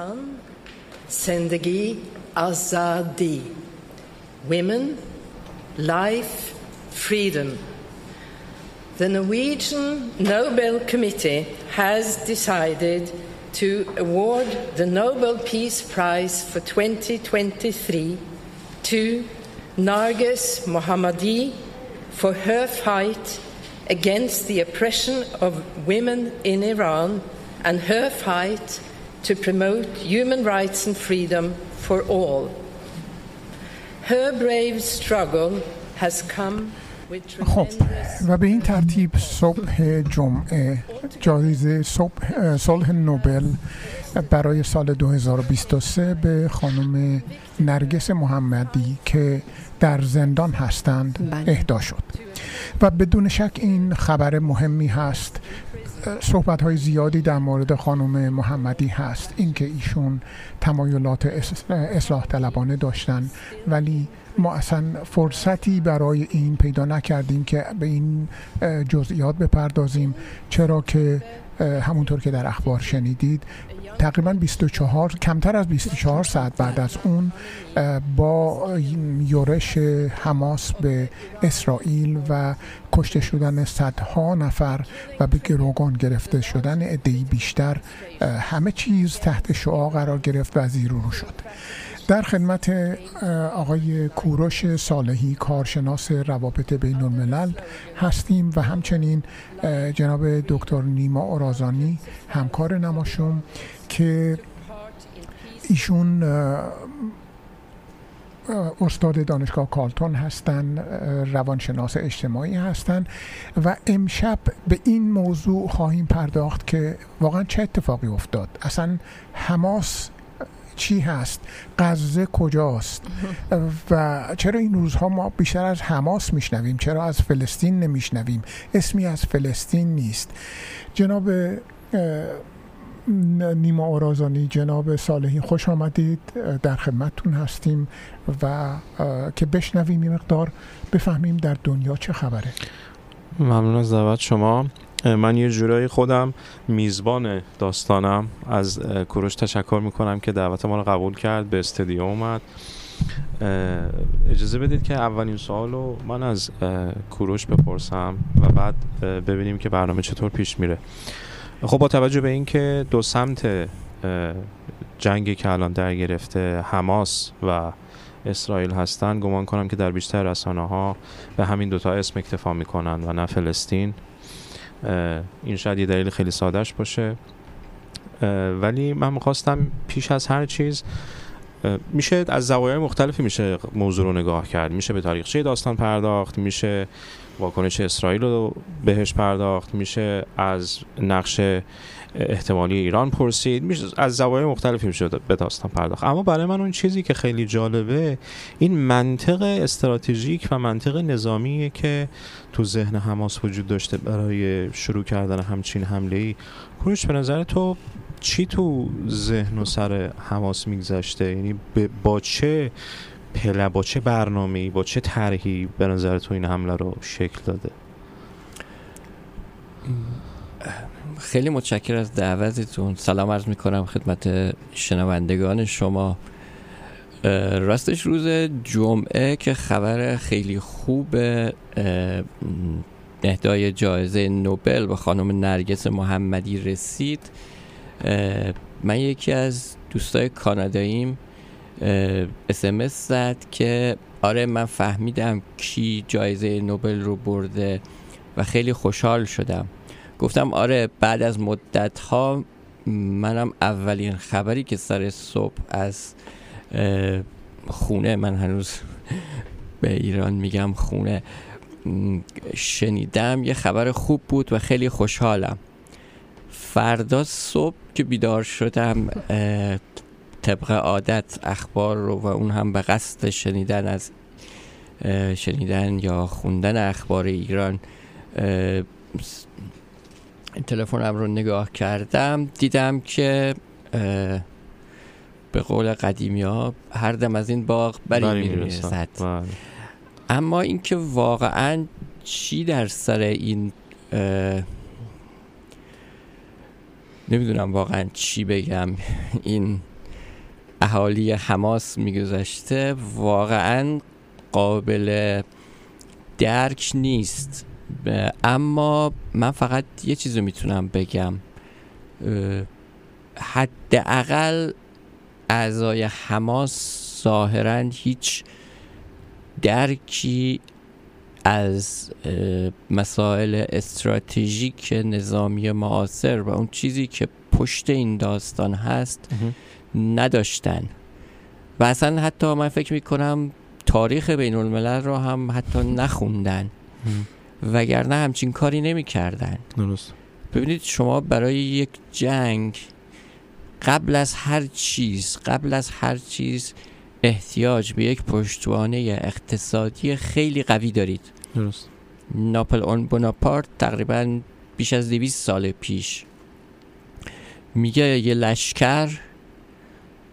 انسان، زندگی، آزادی. Women, life, freedom. The Norwegian Nobel Committee has decided to award the Nobel Peace Prize for 2023 to Narges Mohammadi for her fight against the oppression of women in Iran and her fight to promote human rights and freedom for all. Her brave struggle has come with tremendous... خب و به این ترتیب صبح جمعه جایزه صلح نوبل برای سال 2023 به خانم نرگس محمدی که در زندان هستند اهدا شد و بدون شک این خبر مهمی هست. صحبت‌های زیادی در مورد خانم محمدی هست، اینکه ایشون تمایلات اصلاح طلبانه داشتن، ولی ما اصلا فرصتی برای این پیدا نکردیم که به این جزئیات بپردازیم، چرا که همونطور که در اخبار شنیدید تقریباً 24 ساعت بعد از اون با یورش حماس به اسرائیل و کشته شدن صدها نفر و به گروگان گرفته شدن عده‌ای بیشتر، همه چیز تحت شعاع قرار گرفت و زیر و رو شد. در خدمت آقای کوروش صالحی، کارشناس روابط بین الملل هستیم و همچنین جناب دکتر نیما آرازانی، همکار نماشوم، که ایشون استاد دانشگاه کارلتون هستند، روانشناس اجتماعی هستند و امشب به این موضوع خواهیم پرداخت که واقعا چه اتفاقی افتاد، اصلا حماس چی هست، غزه کجاست و چرا این روزها ما بیشتر از حماس میشنویم، چرا از فلسطین نمیشنویم، اسمی از فلسطین نیست. جناب نیما آرازانی، جناب صالحی، خوش آمدید، در خدمتتون هستیم و که بشنویم این مقدار بفهمیم در دنیا چه خبره. ممنون از دعوت شما. من یه جورایی خودم میزبان داستانم. از کوروش تشکر میکنم که دعوت ما رو قبول کرد، به استودیو اومد. اجازه بدید که اولین سوال رو من از کوروش بپرسم و بعد ببینیم که برنامه چطور پیش میره. خب با توجه به این که دو سمت جنگی که الان در گرفته حماس و اسرائیل هستن، گمان کنم که در بیشتر رسانه‌ها به همین دوتا اسم اکتفا میکنن و نه فلسطین. این شاید یه دلیل خیلی سادهش باشه، ولی من میخواستم پیش از هر چیز میشه از زوایای مختلفی میشه موضوع رو نگاه کرد، میشه به تاریخچه داستان پرداخت، میشه واکنش اسرائیل رو بهش پرداخت، میشه از نقش احتمالی ایران پرسید، میشه از زوایای مختلفی میشه به داستان پرداخت. اما برای من اون چیزی که خیلی جالبه این منطق استراتژیک و منطق نظامیه که تو ذهن حماس وجود داشته برای شروع کردن همچین حمله‌ای. کوروش، به نظر تو چی تو ذهن و سر حماس میگذشته؟ یعنی با چه پله، با چه برنامه‌ای، با چه طرحی به نظر تو این حمله رو شکل داده؟ خیلی متشکرم از دعوتتون. سلام عرض میکنم خدمت شنوندگان شما. راستش روز جمعه که خبر خیلی خوب اهدای جایزه نوبل به خانم نرگس محمدی رسید، من یکی از دوستای کاناداییم SMS زد که آره من فهمیدم کی جایزه نوبل رو برده و خیلی خوشحال شدم. گفتم آره بعد از مدت ها منم اولین خبری که سر صبح از خونه، من هنوز به ایران میگم خونه، شنیدم یه خبر خوب بود و خیلی خوشحالم. فردا صبح که بیدار شدم طبق عادت اخبار رو و اون هم به قصد شنیدن یا خوندن اخبار ایران تلفنم رو نگاه کردم، دیدم که به قول قدیمی ها هر دم از این باغ بری میرسد. اما اینکه واقعا چی در سر این نمیدونم واقعا چی بگم. این اهالی حماس میگذشته واقعا قابل درک نیست. اما من فقط یه چیزو میتونم بگم، حداقل اعضای حماس ظاهرا هیچ درکی از مسائل استراتژیک نظامی معاصر و اون چیزی که پشت این داستان هست نداشتن و اصلا حتی من فکر میکنم تاریخ بین الملل رو هم حتی نخوندن، وگرنه همچین کاری نمیکردن. درست. ببینید شما برای یک جنگ قبل از هر چیز احتیاج به یک پشتوانه اقتصادی خیلی قوی دارید. درست. ناپلئون بوناپارت تقریباً بیش از 200 سال پیش میگه یه لشکر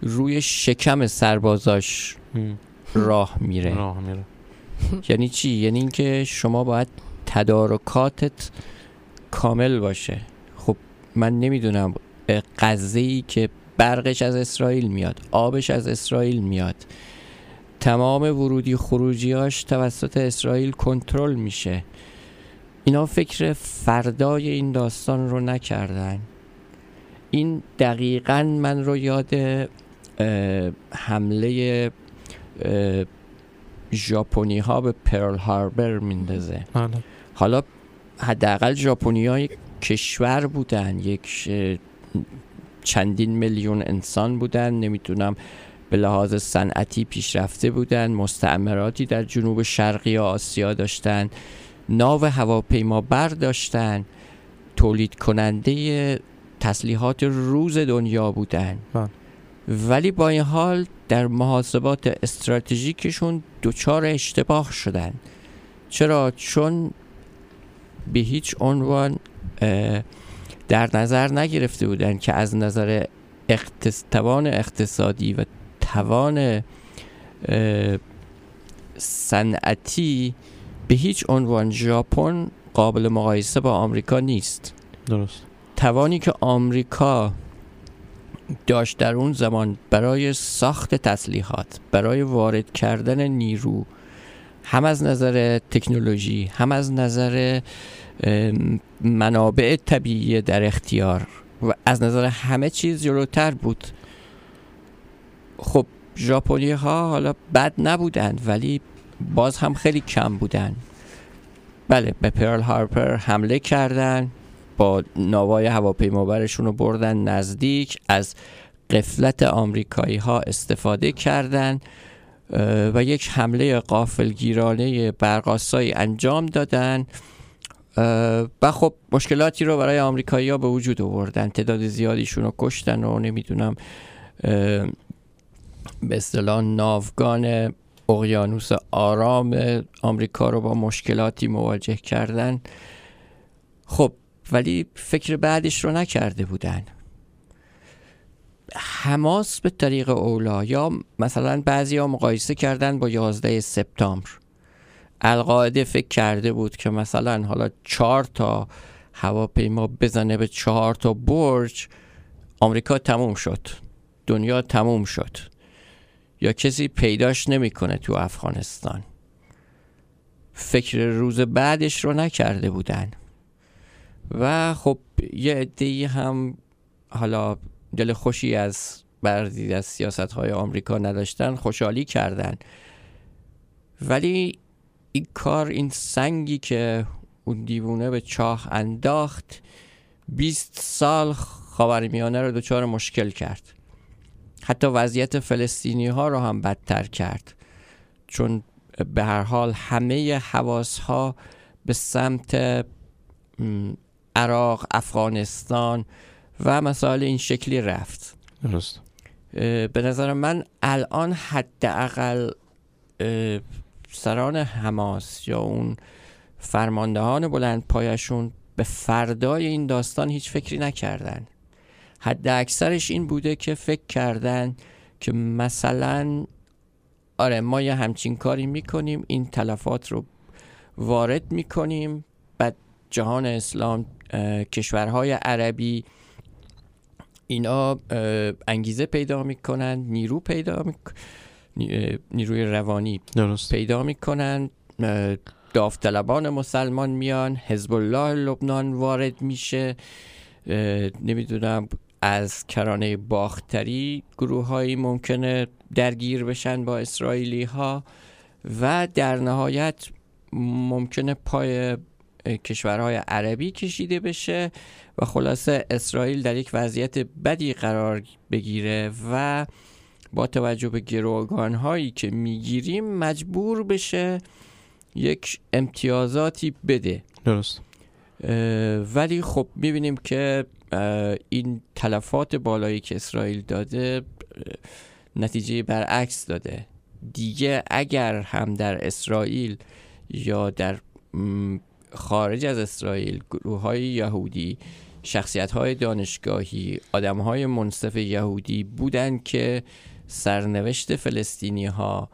روی شکم سربازاش راه میره. یعنی چی؟ یعنی اینکه شما باید تدارکاتت کامل باشه. خب من نمیدونم، غزه‌ای که برقش از اسرائیل میاد، آبش از اسرائیل میاد، تمام ورودی خروجیاش توسط اسرائیل کنترل میشه، اینا فکر فردای این داستان رو نکردن. این دقیقاً من رو یاد حمله ژاپنی ها به پرل هاربر میندازه. حالا حداقل ژاپنی ها یک کشور بودن، یک چندین میلیون انسان بودن، نمیتونم به لحاظ صنعتی پیشرفته بودن، مستعمراتی در جنوب شرقی آسیا داشتن، ناو هواپیما بر داشتن، تولید کننده تسلیحات روز دنیا بودن. ولی با این حال در محاسبات استراتژیکشون دچار اشتباه شدن. چرا؟ چون به هیچ عنوان در نظر نگرفته بودن که از نظر توان اقتصادی و توان صنعتی به هیچ عنوان ژاپن قابل مقایسه با آمریکا نیست. درست. توانی که آمریکا داشت در اون زمان برای ساخت تسلیحات، برای وارد کردن نیرو، هم از نظر تکنولوژی، هم از نظر منابع طبیعی در اختیار و از نظر همه چیز جلوتر بود. خب ژاپنی ها حالا بد نبودن ولی باز هم خیلی کم بودن. بله، به پرل هاربر حمله کردن، با ناوای هواپیمابرشون رو بردن نزدیک، از قفلت آمریکایی ها استفاده کردن و یک حمله غافلگیرانه برق‌آسایی انجام دادن و خب مشکلاتی رو برای آمریکایی‌ها به وجود آوردن. تعداد زیادیشون رو کشتن و نمیدونم به اصطلاح ناوگان اقیانوس آرام آمریکا رو با مشکلاتی مواجه کردن. خب ولی فکر بعدش رو نکرده بودن. حماس به طریق اولا، یا مثلا بعضیا مقایسه کردن با 11 سپتامبر، القاعده فکر کرده بود که مثلا حالا 4 هواپیما بزنه به 4 برج، آمریکا تموم شد، دنیا تموم شد، یا کسی پیداش نمیکنه تو افغانستان. فکر روز بعدش رو نکرده بودن و خب یه عده‌ای هم حالا دل خوشی از بردید از سیاست‌های آمریکا نداشتن، خوشحالی کردن. ولی این کار، این سنگی که اون دیوونه به چاه انداخت، 20 سال خاورمیانه رو دچار مشکل کرد. حتی وضعیت فلسطینی‌ها رو هم بدتر کرد، چون به هر حال همه حواس‌ها به سمت عراق، افغانستان و مسائل این شکلی رفت. درست. به نظر من الان حداقل سران حماس یا اون فرماندهان بلند پایشون به فردای این داستان هیچ فکری نکردن. حد اکثرش این بوده که فکر کردن که مثلا آره ما یه همچین کاری میکنیم، این تلفات رو وارد میکنیم، بعد جهان اسلام، کشورهای عربی اینا انگیزه پیدا میکنن، نیرو پیدا نیروی روانی درست پیدا میکنن، داوطلبان مسلمان میان، حزب الله لبنان وارد میشه، نمیدونم از کرانه باختری گروه هایی ممکنه درگیر بشن با اسرائیلی ها و در نهایت ممکنه پای کشورهای عربی کشیده بشه و خلاصه اسرائیل در یک وضعیت بدی قرار بگیره و با توجه به گروگان هایی که میگیریم مجبور بشه یک امتیازاتی بده. درست. ولی خب میبینیم که این تلفات بالایی که اسرائیل داده نتیجه برعکس داده. دیگه اگر هم در اسرائیل یا در خارج از اسرائیل گروه‌های یهودی، شخصیت‌های دانشگاهی، آدم‌های منصف یهودی بودن که سرنوشت فلسطینی‌ها،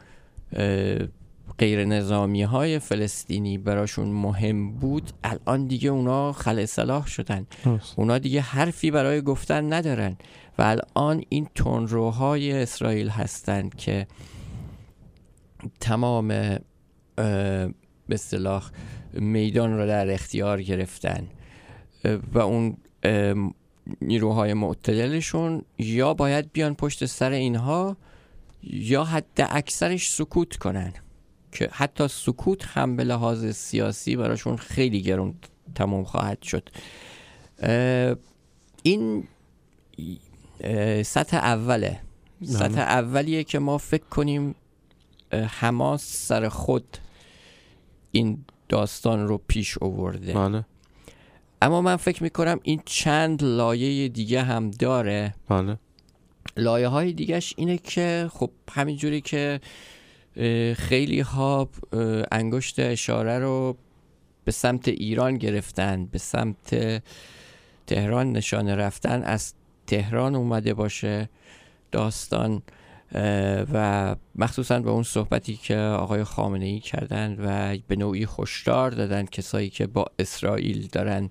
غیر نظامی‌های فلسطینی براشون مهم بود، الان دیگه اونا خلع سلاح شدن. اونا دیگه حرفی برای گفتن ندارن و الان این تندروهای اسرائیل هستند که تمام به اصطلاح میدان را در اختیار گرفتن و اون نیروهای معتدلشون یا باید بیان پشت سر اینها یا حتی اکثرش سکوت کنن که حتی سکوت هم به لحاظ سیاسی براشون خیلی گران تمام خواهد شد. این سطح اوله، سطح اولیه که ما فکر کنیم حماس سر خود این داستان رو پیش آورده. بله. اما من فکر میکنم این چند لایه دیگه هم داره. بله. لایه های دیگهش اینه که خب همینجوری که خیلی ها انگشت اشاره رو به سمت ایران گرفتن، به سمت تهران نشانه رفتن، از تهران اومده باشه داستان و مخصوصا به اون صحبتی که آقای خامنه‌ای کردن و به نوعی هشدار دادن کسایی که با اسرائیل دارن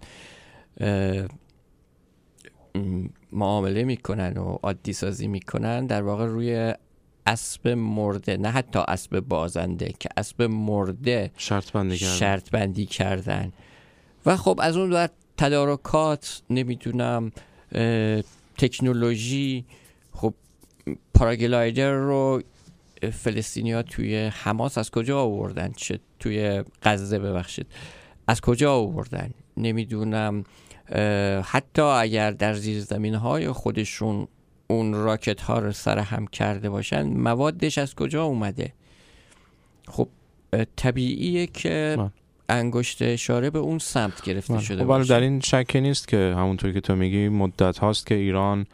معامله میکنن و عادی سازی میکنن، در واقع روی اسب مرده، نه حتی اسب بازنده که اسب مرده، شرط بندی کردن و خب از اون ور تدارکات، نمیدونم تکنولوژی، خب پاراگلایدر رو فلسطینی‌ها توی حماس از کجا آوردن؟ چه توی غزه ببخشید از کجا آوردن؟ نمیدونم حتی اگر در زیرزمین‌های خودشون اون راکت‌ها رو سرهم کرده باشن، موادش از کجا اومده؟ خب طبیعیه که انگشت اشاره به اون سمت گرفته شده باشه. خب در این شکی نیست که همونطور که تو میگی مدت هاست که ایران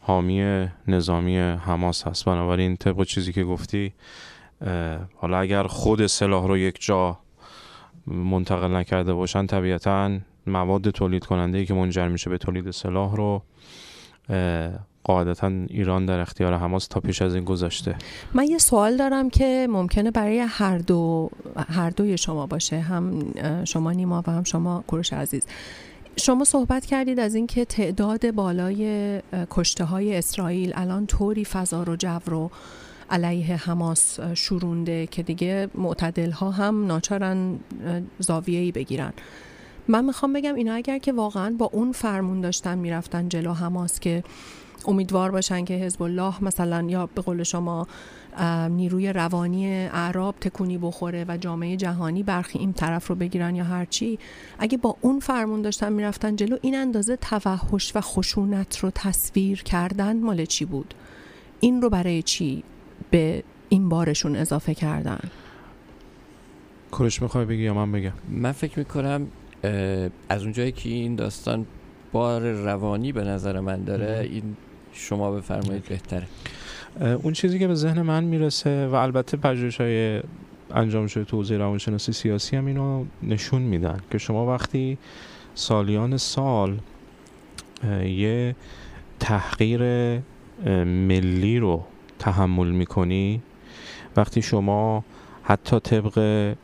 حامی نظامی حماس هست، بنابراین طبق چیزی که گفتی حالا اگر خود سلاح رو یک جا منتقل نکرده باشن، طبیعتاً مواد تولید کننده‌ای که منجر میشه به تولید سلاح رو قاعدتاً ایران در اختیار حماس تا پیش از این گذاشته. من یه سوال دارم که ممکنه برای هر دوی شما باشه، هم شما نیما و هم شما کوروش عزیز. شما صحبت کردید از این که تعداد بالای کشته های اسرائیل الان طوری فضا رو جو رو علیه حماس شورونده که دیگه معتدل ها هم ناچارن زاویه‌ای بگیرن. من میخوام بگم اینا اگر که واقعا با اون فرمون داشتن میرفتن جلو حماس که امیدوار باشن که حزب الله مثلا یا به قول شما نیروی روانی اعراب تکونی بخوره و جامعه جهانی برخی این طرف رو بگیرن یا هرچی، اگه با اون فرمون داشتن میرفتن جلو، این اندازه توحش و خشونت رو تصویر کردن مال چی بود؟ این رو برای چی به این بارشون اضافه کردن؟ کوروش میخوای بگی یا من بگم؟ من فکر میکنم از اونجایی که این داستان بار روانی به نظر من داره، این شما بفرمایید بهتره. اون چیزی که به ذهن من میرسه و البته پژوهش‌های انجام شده تو حوزه روانشناسی سیاسی هم اینو نشون میدن که شما وقتی سالیان سال یه تحقیر ملی رو تحمل میکنی، وقتی شما حتی طبق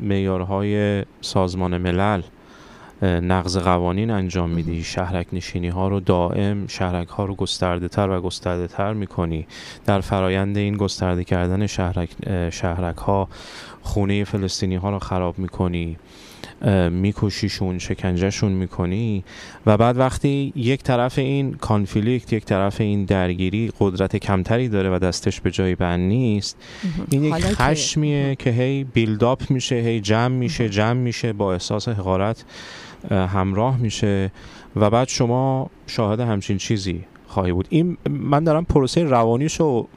معیارهای سازمان ملل نقض قوانین انجام میدی، شهرک نشینی ها رو دائم، شهرک ها رو گسترده تر و گسترده تر میکنی. در فرایند این گسترده کردن شهرک ها خونه فلسطینی ها رو خراب میکنی، میکشیشون، شکنجهشون میکنی و بعد وقتی یک طرف این کانفلیکت، یک طرف این درگیری قدرت کمتری داره و دستش به جای بند نیست، این یک خشمیه که هی بیلداپ میشه، هی جمع میشه با احساس حقارت همراه میشه و بعد شما شاهد همچین چیزی خواهی بود. این من دارم پروسه روانیشو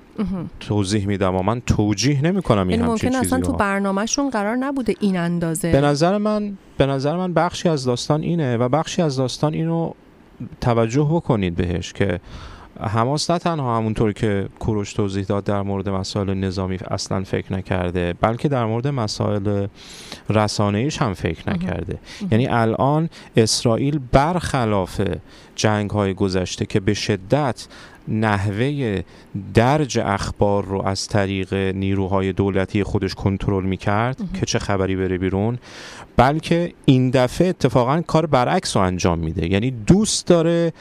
توضیح میدم و من توجیه نمی کنم این همچین چیزی رو. اصلا تو برنامهشون قرار نبوده این اندازه. به نظر من بخشی از داستان اینه و بخشی از داستان اینو توجه بکنید بهش که حماس نه تنها همونطور که کوروش توضیح داد در مورد مسائل نظامی اصلا فکر نکرده، بلکه در مورد مسائل رسانه‌ایش هم فکر نکرده. یعنی الان اسرائیل برخلاف جنگ‌های گذشته که به شدت نحوه درج اخبار رو از طریق نیروهای دولتی خودش کنترل میکرد که چه خبری بره بیرون، بلکه این دفعه اتفاقا کار برعکس رو انجام میده. یعنی دوست داره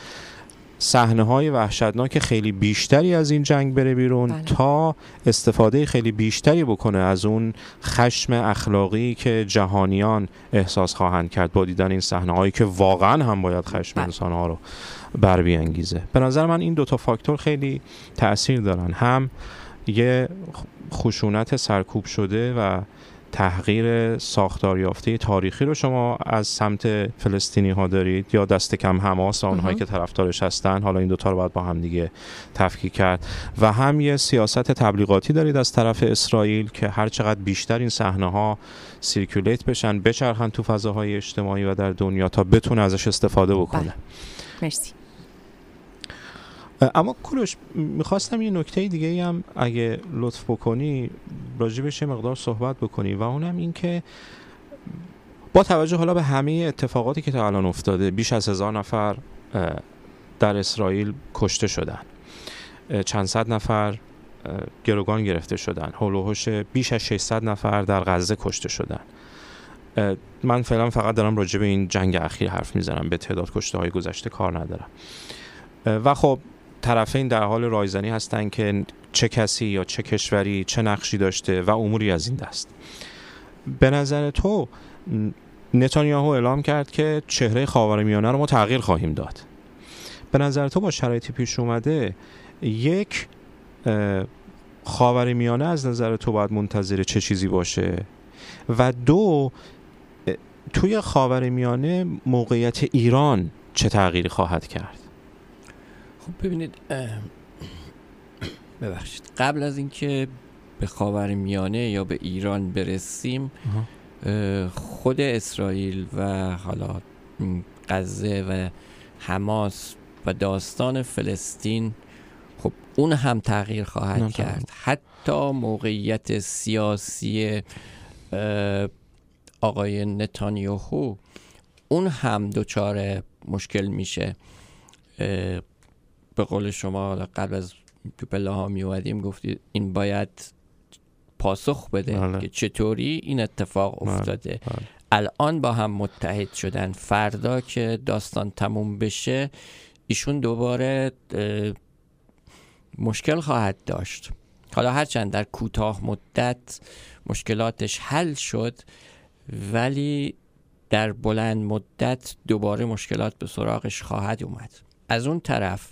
صحنه‌های وحشتناک خیلی بیشتری از این جنگ بره بیرون تا استفاده خیلی بیشتری بکنه از اون خشم اخلاقی که جهانیان احساس خواهند کرد با دیدن این صحنه‌هایی که واقعا هم باید خشم انسان‌ها رو بر بیانگیزه. به نظر من این دوتا فاکتور خیلی تأثیر دارن، هم یه خشونت سرکوب شده و تحقیر ساختاریافته تاریخی رو شما از سمت فلسطینی ها دارید یا دست کم حماس و اونهایی که طرفدارش هستن، حالا این دوتا رو باید با هم دیگه تفکیک کرد، و هم یه سیاست تبلیغاتی دارید از طرف اسرائیل که هر چقدر بیشتر این صحنه ها سیرکولیت بشن، بچرخن تو فضاهای اجتماعی و در دنیا تا بتونه ازش استفاده بکنه. بله. مرسی. اما کوروش، میخواستم یه نکته دیگه هم اگه لطف بکنی راجبش یه مقدار صحبت بکنی و اونم این که با توجه حالا به همه اتفاقاتی که تا الان افتاده، بیش از 1000 نفر در اسرائیل کشته شدن، چند صد نفر گروگان گرفته شدن، هولوحش بیش از 600 نفر در غزه کشته شدن. من فعلا فقط دارم راجع به این جنگ اخیر حرف میزنم، به تعداد کشته های گذشته کار ندارم. و خب طرفین در حال رایزنی هستن که چه کسی یا چه کشوری چه نقشی داشته و اموری از این دست. به نظر تو نتانیاهو اعلام کرد که چهره خاورمیانه رو ما تغییر خواهیم داد. به نظر تو با شرایطی پیش اومده یک خاورمیانه از نظر تو باید منتظر چه چیزی باشه؟ و دو، توی خاورمیانه موقعیت ایران چه تغییری خواهد کرد؟ خب ببینید، ببخشید، قبل از اینکه به خاورمیانه یا به ایران برسیم، خود اسرائیل و حالا غزه و حماس و داستان فلسطین، خب اون هم تغییر خواهد کرد. حتی موقعیت سیاسی آقای نتانیاهو اون هم دوچار مشکل میشه. به قول شما قبل از که پله‌ها میومدیم گفتید این باید پاسخ بده که چطوری این اتفاق افتاده. الان با هم متحد شدن، فردا که داستان تموم بشه ایشون دوباره مشکل خواهد داشت. حالا هرچند در کوتاه مدت مشکلاتش حل شد، ولی در بلند مدت دوباره مشکلات به سراغش خواهد اومد. از اون طرف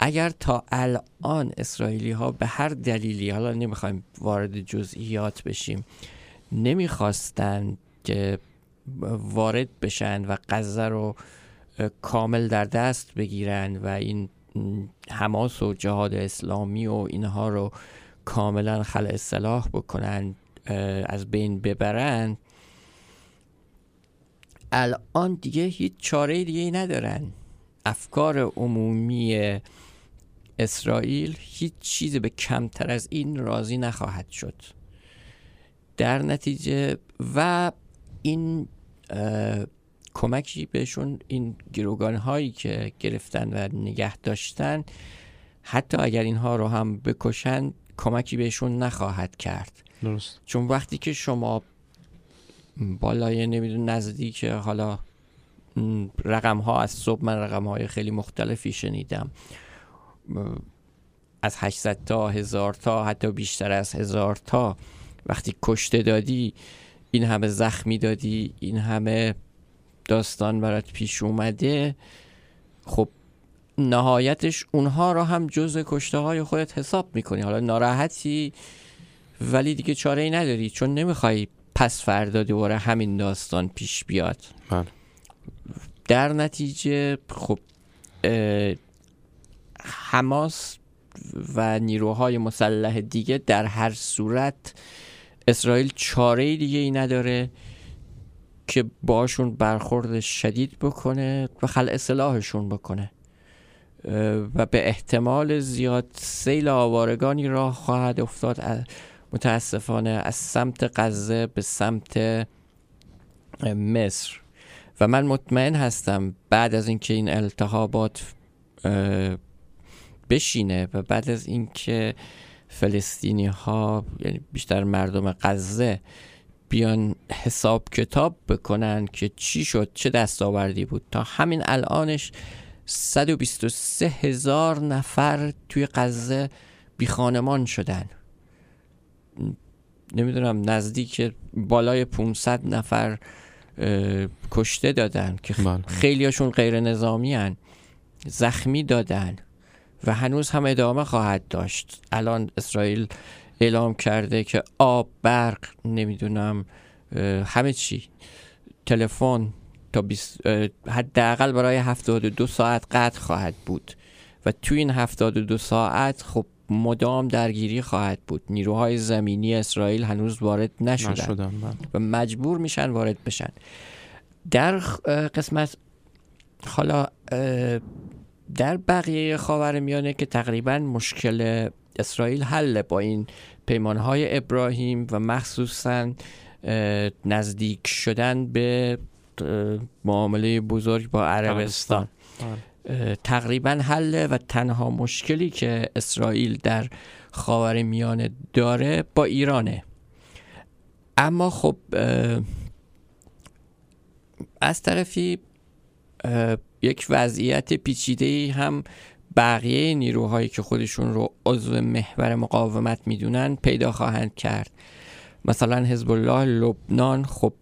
اگر تا الان اسرائیلی ها به هر دلیلی، حالا نمیخوایم وارد جزئیات بشیم، نمیخواستن که وارد بشن و غزه رو کامل در دست بگیرن و این حماس و جهاد اسلامی و اینها رو کاملا خلع سلاح بکنن، از بین ببرن، الان دیگه هیچ چاره دیگه ندارن. افکار عمومی اسرائیل هیچ چیزی به کمتر از این راضی نخواهد شد. در نتیجه و این کمکی بهشون، این گروگان هایی که گرفتن و نگه داشتن، حتی اگر اینها رو هم بکشن کمکی بهشون نخواهد کرد. درست. چون وقتی که شما بالای نزدیک حالا رقم ها از صبح من رقم های خیلی مختلفی شنیدم، از 800 تا 1000 تا حتی بیشتر از 1000 تا. وقتی کشته دادی، این همه زخمی دادی، این همه داستان برات پیش اومده، خب نهایتش اونها را هم جزء کشته های خودت حساب میکنی. حالا ناراحتی ولی دیگه چاره ای نداری، چون نمیخوای پس فردا دوباره همین داستان پیش بیاد. در نتیجه خب حماس و نیروهای مسلح دیگه در هر صورت اسرائیل چاره دیگه ای نداره که باشون برخورد شدید بکنه و خلع سلاحشون بکنه و به احتمال زیاد سیل آوارگانی راه خواهد افتاد متاسفانه از سمت غزه به سمت مصر. و من مطمئن هستم بعد از اینکه این التهابات بشینه و بعد از اینکه فلسطینی ها، یعنی بیشتر مردم غزه، بیان حساب کتاب بکنن که چی شد، چه دستاوردی بود، تا همین الانش 123,000 نفر توی غزه بی خانمان شدن، نمیدونم نزدیک بالای 500 نفر کشته دادن که خیلی هاشون غیر نظامی هن، زخمی دادن و هنوز هم ادامه خواهد داشت. الان اسرائیل اعلام کرده که آب، برق، نمیدونم همه چی، تلفن تا حداقل برای 72 ساعت قطع خواهد بود و تو این 72 ساعت خب مدام درگیری خواهد بود. نیروهای زمینی اسرائیل هنوز وارد نشدن و مجبور میشن وارد بشن. در قسمت حالا در بقیه خاورمیانه که تقریبا مشکل اسرائیل حل با این پیمانهای ابراهیم و مخصوصا نزدیک شدن به معامله بزرگ با عربستان تقریبا حل و تنها مشکلی که اسرائیل در خاورمیانه داره با ایرانه. اما خب از طرفی یک وضعیت پیچیده‌ای هم بقیه نیروهایی که خودشون رو عضو محور مقاومت میدونن پیدا خواهند کرد. مثلا حزب الله لبنان خب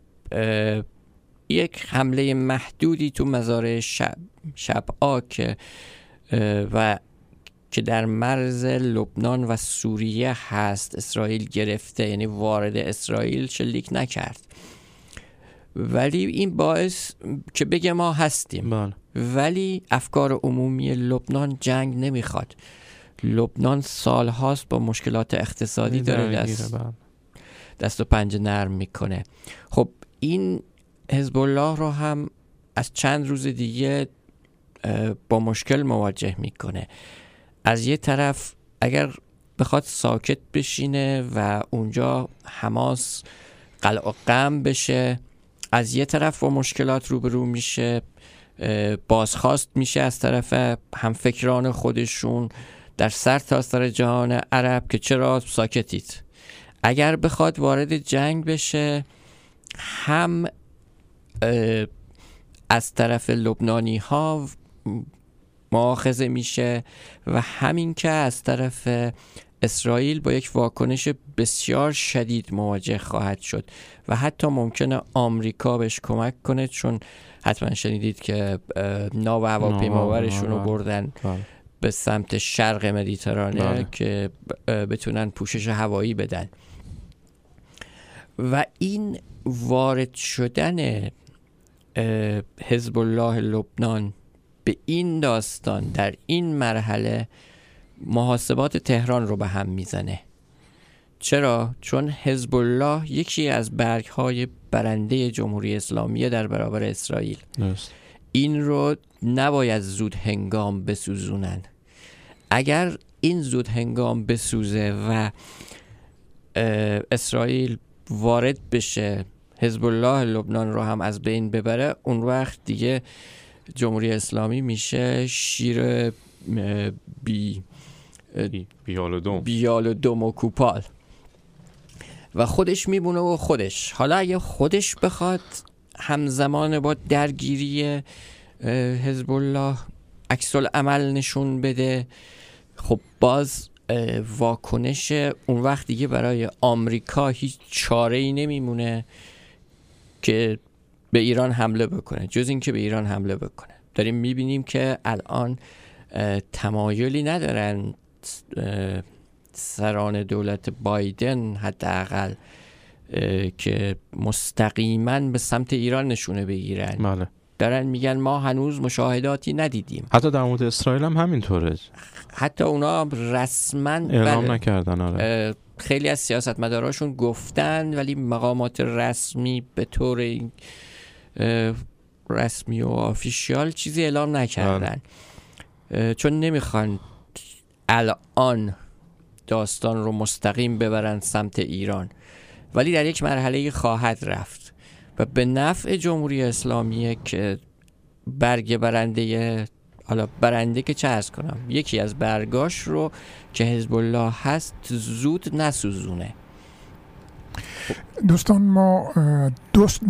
یک حمله محدودی تو مزارع شبعا که در مرز لبنان و سوریه هست اسرائیل گرفته، یعنی وارد اسرائیل شلیک نکرد، ولی این باعث که بگه ما هستیم ولی افکار عمومی لبنان جنگ نمیخواد. لبنان سال هاست با مشکلات اقتصادی داره دست و پنجه نرم میکنه. خب این حزب الله رو هم از چند روز دیگه با مشکل مواجه میکنه. از یه طرف اگر بخواد ساکت بشینه و اونجا حماس قلع و قم بشه، از یه طرف با مشکلات روبرو میشه، بازخواست میشه از طرف همفکران خودشون در سرتاسر جهان عرب که چرا ساکتید. اگر بخواد وارد جنگ بشه هم از طرف لبنانی ها مؤاخذه میشه و همین که از طرف اسرائیل با یک واکنش بسیار شدید مواجه خواهد شد و حتی ممکنه آمریکا بهش کمک کنه، چون حتما شنیدید که ناو هواپیماورشون رو بردن به سمت شرق مدیترانه که بتونن پوشش هوایی بدن. و این وارد شدن حزب الله لبنان به این داستان در این مرحله محاسبات تهران رو به هم میزنه. چرا؟ چون حزب الله یکی از برگ‌های برنده جمهوری اسلامی در برابر اسرائیل است. این رو نباید زود هنگام بسوزونن. اگر این زود هنگام بسوزه و اسرائیل وارد بشه، حزب الله لبنان رو هم از بین ببره، اون وقت دیگه جمهوری اسلامی میشه شیر بیال و دوم و کوپال و خودش میبونه و خودش. حالا اگه خودش بخواد همزمان با درگیری حزب الله عکس العمل نشون بده، خب باز واکنش اون وقت دیگه برای آمریکا هیچ چاره‌ای نمیمونه که به ایران حمله بکنه، جز این که به ایران حمله بکنه. داریم میبینیم که الان تمایلی ندارن سران دولت بایدن حداقل که مستقیما به سمت ایران نشونه بگیرن. بله. دارن میگن ما هنوز مشاهداتی ندیدیم. حتی در مورد اسرائیل هم همینطوره، حتی اونا رسما اعلام نکردن. آره. خیلی از سیاستمداراشون گفتن، ولی مقامات رسمی به طور رسمی و آفیشیال چیزی اعلام نکردن، چون نمیخوان الان داستان رو مستقیم ببرن سمت ایران، ولی در یک مرحله خواهد رفت و به نفع جمهوری اسلامیه که برگ برنده، حالا برنده که چه عرض کنم، یکی از برگاش رو که حزب الله هست زود نسوزونه. دوستان ما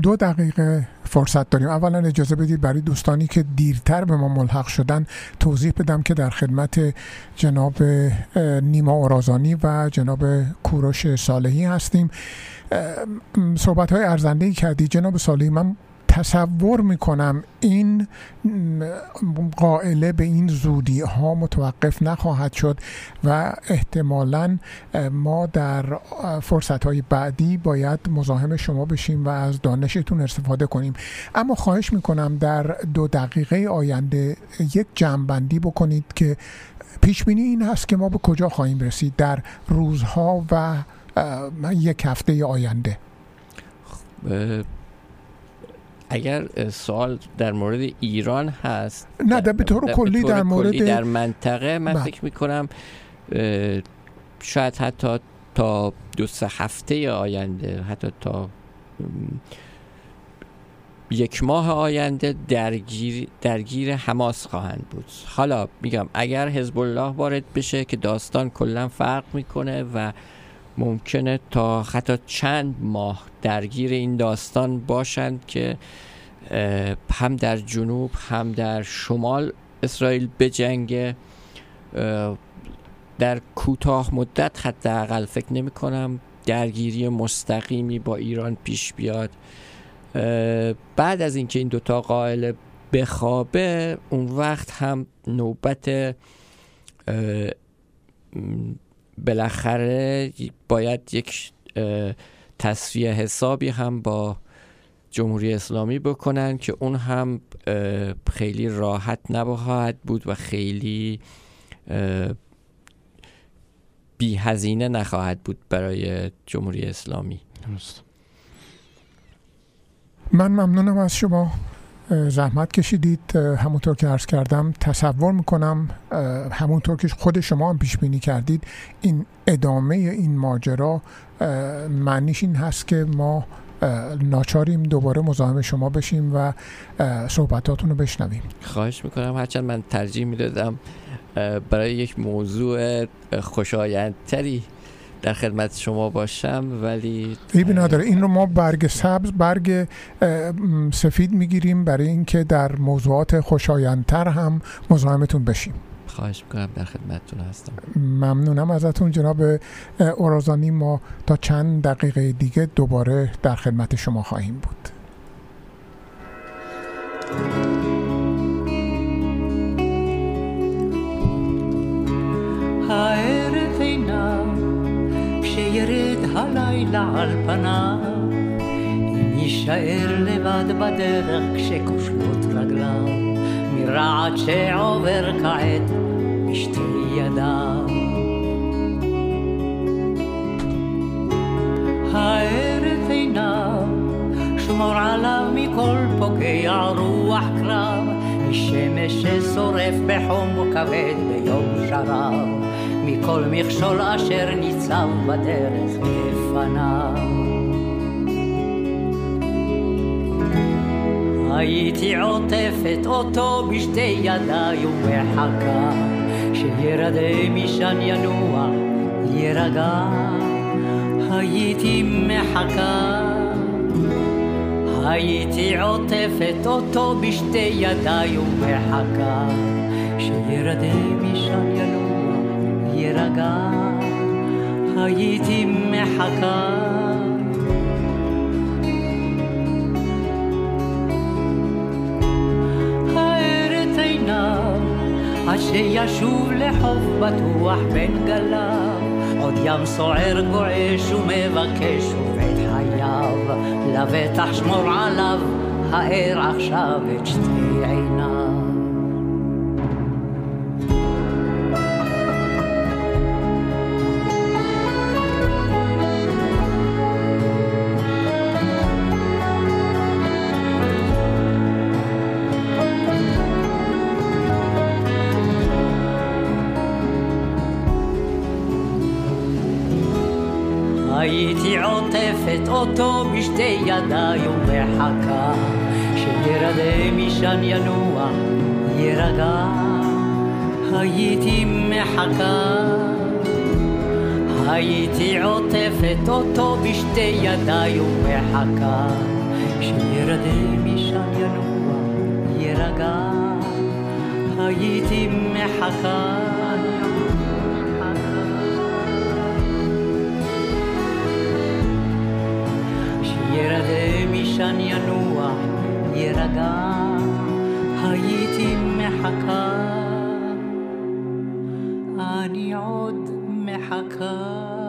دو دقیقه فرصت داریم. اولا اجازه بدید برای دوستانی که دیرتر به ما ملحق شدن توضیح بدم که در خدمت جناب نیما آرازانی و جناب کوروش صالحی هستیم. صحبت‌های ارزنده‌ای کردی جناب صالحی. من تصور میکنم این قائله به این زودی ها متوقف نخواهد شد و احتمالاً ما در فرصت های بعدی باید مزاحم شما بشیم و از دانشتون استفاده کنیم. اما خواهش میکنم در دو دقیقه آینده یک جمع‌بندی بکنید که پیشبینی این هست که ما به کجا خواهیم رسید در روزها و یک هفته آینده. اگر سوال در مورد ایران هست، نه در به طور کلی در مورد در منطقه، من فکر میکنم شاید حتی تا 2-3 هفته آینده، حتی تا 1 ماه آینده درگیر حماس خواهند بود. حالا میگم اگر حزب الله وارد بشه که داستان کلا فرق میکنه و ممکنه تا حتی چند ماه درگیر این داستان باشند که هم در جنوب هم در شمال اسرائیل بجنگه. در کوتاه مدت حداقل فکر نمی کنم درگیری مستقیمی با ایران پیش بیاد. بعد از اینکه این دوتا قائله بخوابه، اون وقت هم نوبت بالاخره باید یک تصفیه حسابی هم با جمهوری اسلامی بکنن که اون هم خیلی راحت نباید بود و خیلی بی هزینه نخواهد بود برای جمهوری اسلامی. درست. من ممنونم از شما، زحمت کشیدید. همونطور که عرض کردم تصور میکنم همونطور که خود شما هم پیش بینی کردید، این ادامه این ماجرا معنیش این هست که ما ناچاریم دوباره مزاحم شما بشیم و صحبتاتون رو بشنویم. خواهش میکنم. هرچند من ترجیح میدادم برای یک موضوع خوشایندتری در خدمت شما باشم، ولی ایبی نداره. این رو ما برگ سبز، برگ سفید میگیریم برای اینکه در موضوعات خوشایندتر هم مزاحمتون بشیم. خواهش میکنم، در خدمتتون هستم. ممنونم ازتون جناب آرازانی. ما تا چند دقیقه دیگه دوباره در خدمت شما خواهیم بود. يرد هالليلة عالبنا إن يشاعر لبعد بدرك شكوشلوت رجلا مراعة شعو بركعت مشتري يدا هيرثينا شمر على مكل بوكي عروح كرام الشمس صرف بحوم وكبد بيوم شراب מכל מכשול אשר ניצב בדרך לפניו. הייתי עוטפת אותו בשתי ידיים ומחכה שירדה משם ינוע ירגע. הייתי מחכה הייתי עוטפת אותו בשתי ידיי ומחכה שירדה משם ילום ירגע, הייתי מחכה. הארץ אינה עד שישוב לחוף בטוח בין גליו, עוד ים סוער גועש ומבקש ובית חייו, לבטח שמור עליו, האר עכשיו את שתי עיניו. הייתי עוטפת אותו בשתי ידיי ומחכה שירדה משם ינוע ירגע, הייתי מחכה. הייתי עוטפת אותו בשתי ידיי ומחכה שירדה משם ינוע ירגע, הייתי מחכה. ירדה משם ינוע ירגע, הייתי מחכה, אני עוד מחכה.